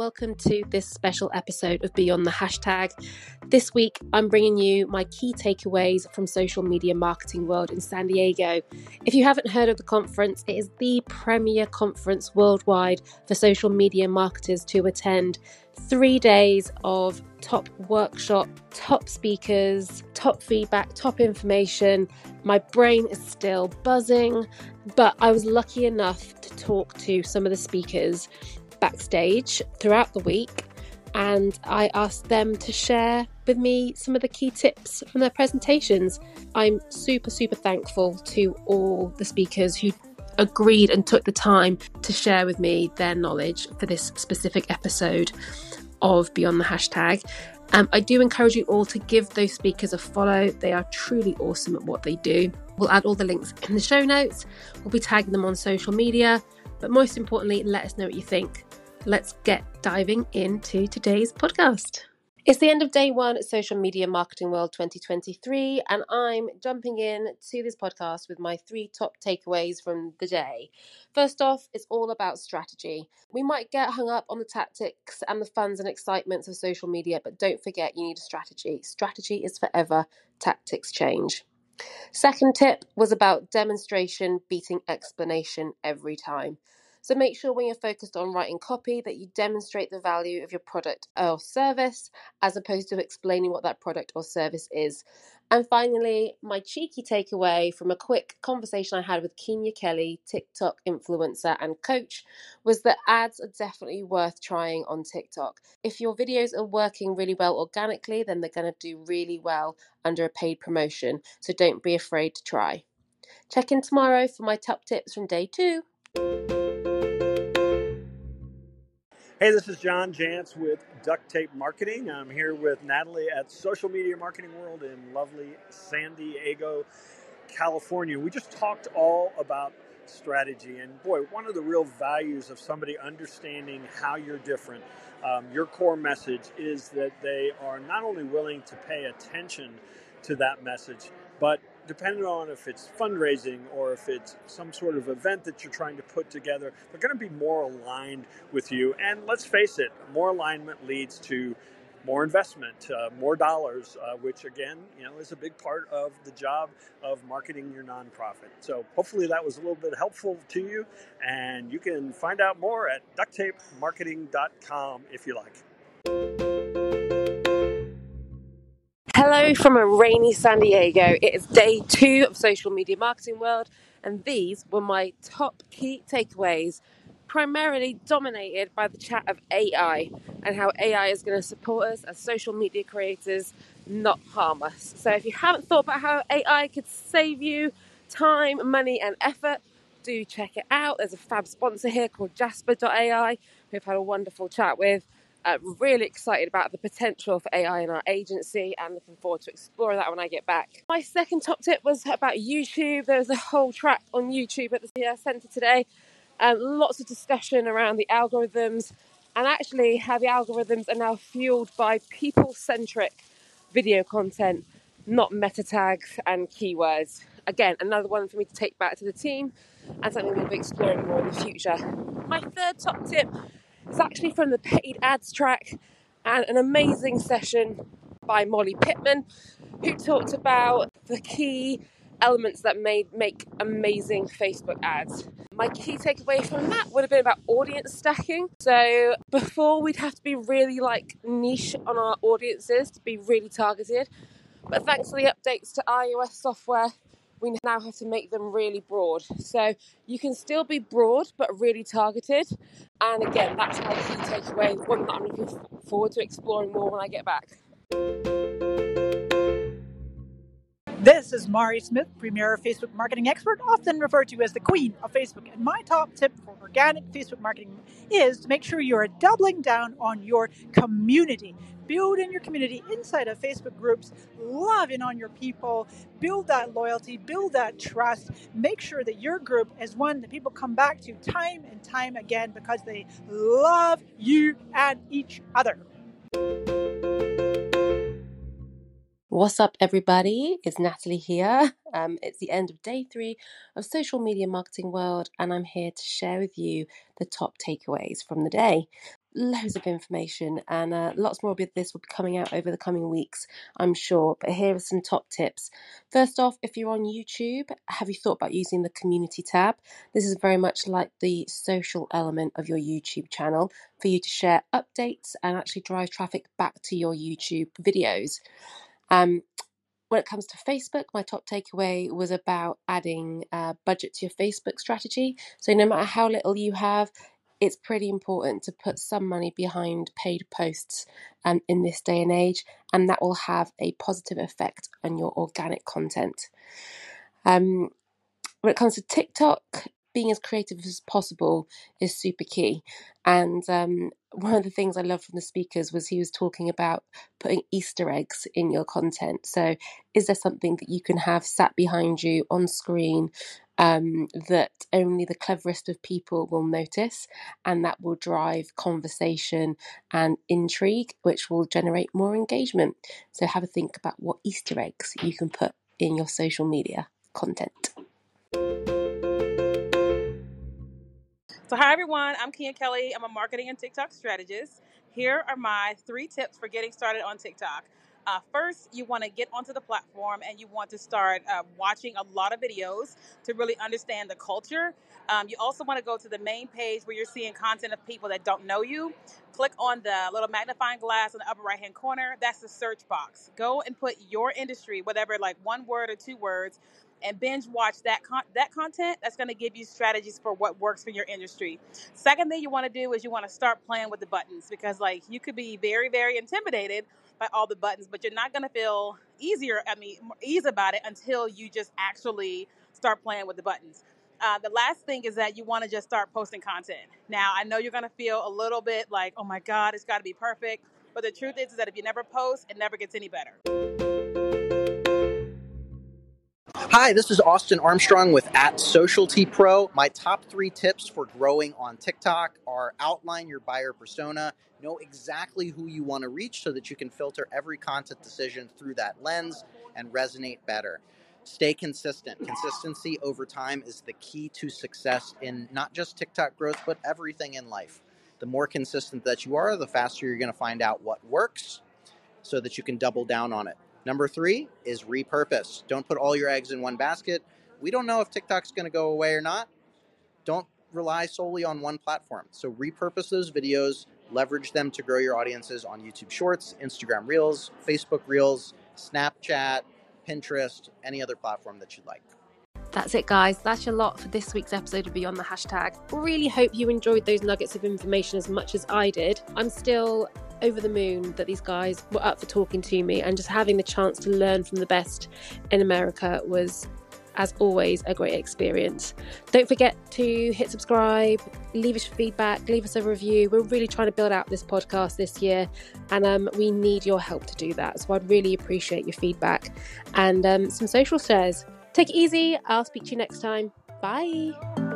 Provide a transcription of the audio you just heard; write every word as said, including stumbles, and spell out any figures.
welcome to this special episode of Beyond the Hashtag. This week, I'm bringing you my key takeaways from Social Media Marketing World in San Diego. If you haven't heard of the conference, it is the premier conference worldwide for social media marketers to attend. Three days of top workshop, top speakers, top feedback, top information. My brain is still buzzing, but I was lucky enough to talk to some of the speakers backstage throughout the week, and I asked them to share with me some of the key tips from their presentations. I'm super, super thankful to all the speakers who agreed and took the time to share with me their knowledge for this specific episode of Beyond the Hashtag. Um, I do encourage you all to give those speakers a follow. They are truly awesome at what they do. We'll add all the links in the show notes. We'll be tagging them on social media. But most importantly, let us know what you think. Let's get diving into today's podcast. It's the end of day one at Social Media Marketing World twenty twenty-three, and I'm jumping in to this podcast with my three top takeaways from the day. First off, it's all about strategy. We might get hung up on the tactics and the funs and excitements of social media, but don't forget you need a strategy. Strategy is forever, tactics change. Second tip was about demonstration beating explanation every time. So make sure when you're focused on writing copy that you demonstrate the value of your product or service as opposed to explaining what that product or service is. And finally, my cheeky takeaway from a quick conversation I had with Keenya Kelly, TikTok influencer and coach, was that ads are definitely worth trying on TikTok. If your videos are working really well organically, then they're going to do really well under a paid promotion. So don't be afraid to try. Check in tomorrow for my top tips from day two. Hey, this is John Jantsch with Duct Tape Marketing. I'm here with Natalie at Social Media Marketing World in lovely San Diego, California. We just talked all about strategy, and boy, one of the real values of somebody understanding how you're different, um, your core message, is that they are not only willing to pay attention to that message, but depending on if it's fundraising or if it's some sort of event that you're trying to put together, they're going to be more aligned with you. And let's face it, more alignment leads to more investment, uh, more dollars, uh, which again, you know, is a big part of the job of marketing your nonprofit. So hopefully that was a little bit helpful to you, and you can find out more at duct tape marketing dot com if you like. Hello from a rainy San Diego. It is day two of Social Media Marketing World, and these were my top key takeaways, primarily dominated by the chat of A I and how A I is going to support us as social media creators, not harm us. So if you haven't thought about how A I could save you time, money and effort, do check it out. There's a fab sponsor here called jasper dot a i who've had a wonderful chat with. Uh, really excited about the potential for A I in our agency, and looking forward to exploring that when I get back. My second top tip was about YouTube. There was a whole track on YouTube at the centre today, and um, lots of discussion around the algorithms and actually how the algorithms are now fueled by people-centric video content, not meta tags and keywords. Again, another one for me to take back to the team and something we'll be exploring more in the future. My third top tip, it's actually from the paid ads track, and an amazing session by Molly Pittman, who talked about the key elements that made make amazing Facebook ads. My key takeaway from that would have been about audience stacking. So before, we'd have to be really like niche on our audiences to be really targeted. But thanks to the updates to iOS software, we now have to make them really broad. So you can still be broad, but really targeted. And again, that's my key takeaway, one that I'm looking forward to exploring more when I get back. This is Mari Smith, Premier Facebook Marketing Expert, often referred to as the Queen of Facebook. And my top tip for organic Facebook marketing is to make sure you're doubling down on your community. Build in your community inside of Facebook groups, love in on your people, build that loyalty, build that trust. Make sure that your group is one that people come back to time and time again because they love you and each other. What's up, everybody? It's Natalie here. Um, it's the end of day three of Social Media Marketing World, and I'm here to share with you the top takeaways from the day. loads of information, and uh, lots more of this will be coming out over the coming weeks, I'm sure. But here are some top tips. First off, if you're on YouTube, have you thought about using the community tab? This is very much like the social element of your YouTube channel for you to share updates and actually drive traffic back to your YouTube videos. Um, When it comes to Facebook, my top takeaway was about adding uh, budget to your Facebook strategy. So no matter how little you have, it's pretty important to put some money behind paid posts um, in this day and age, and that will have a positive effect on your organic content. Um, when it comes to TikTok, being as creative as possible is super key. And um, one of the things I loved from the speakers was he was talking about putting Easter eggs in your content. So is there something that you can have sat behind you on screen um, that only the cleverest of people will notice, and that will drive conversation and intrigue, which will generate more engagement? So have a think about what Easter eggs you can put in your social media content. So hi everyone, I'm Keenya Kelly. I'm a marketing and TikTok strategist. Here are my three tips for getting started on TikTok. Uh, first, you want to get onto the platform and you want to start uh, watching a lot of videos to really understand the culture. Um, you also want to go to the main page where you're seeing content of people that don't know you. Click on the little magnifying glass in the upper right-hand corner. That's the search box. Go and put your industry, whatever, like one word or two words, and binge watch that con- that content. That's going to give you strategies for what works for your industry. Second thing you want to do is you want to start playing with the buttons, because like you could be very, very intimidated by all the buttons, but you're not going to feel easier, I mean, ease about it until you just actually start playing with the buttons. Uh, the last thing is that you want to just start posting content. Now, I know you're going to feel a little bit like, oh my God, it's got to be perfect. But the truth is, is that if you never post, it never gets any better. Hi, this is Austin Armstrong with at SocialTeaPro. My top three tips for growing on TikTok are outline your buyer persona, know exactly who you want to reach so that you can filter every content decision through that lens and resonate better. Stay consistent. Consistency over time is the key to success in not just TikTok growth, but everything in life. The more consistent that you are, the faster you're going to find out what works so that you can double down on it. Number three is repurpose. Don't put all your eggs in one basket. We don't know if TikTok's going to go away or not. Don't rely solely on one platform. So repurpose those videos, leverage them to grow your audiences on YouTube Shorts, Instagram Reels, Facebook Reels, Snapchat, Pinterest, any other platform that you'd like. That's it, guys. That's a lot for this week's episode of Beyond the Hashtag. Really hope you enjoyed those nuggets of information as much as I did. I'm still over the moon that these guys were up for talking to me, and just having the chance to learn from the best in America was, as always, a great experience. Don't forget to hit subscribe, leave us feedback, leave us a review. We're really trying to build out this podcast this year, and um, we need your help to do that. So I'd really appreciate your feedback and um, some social shares. Take it easy. I'll speak to you next time. Bye.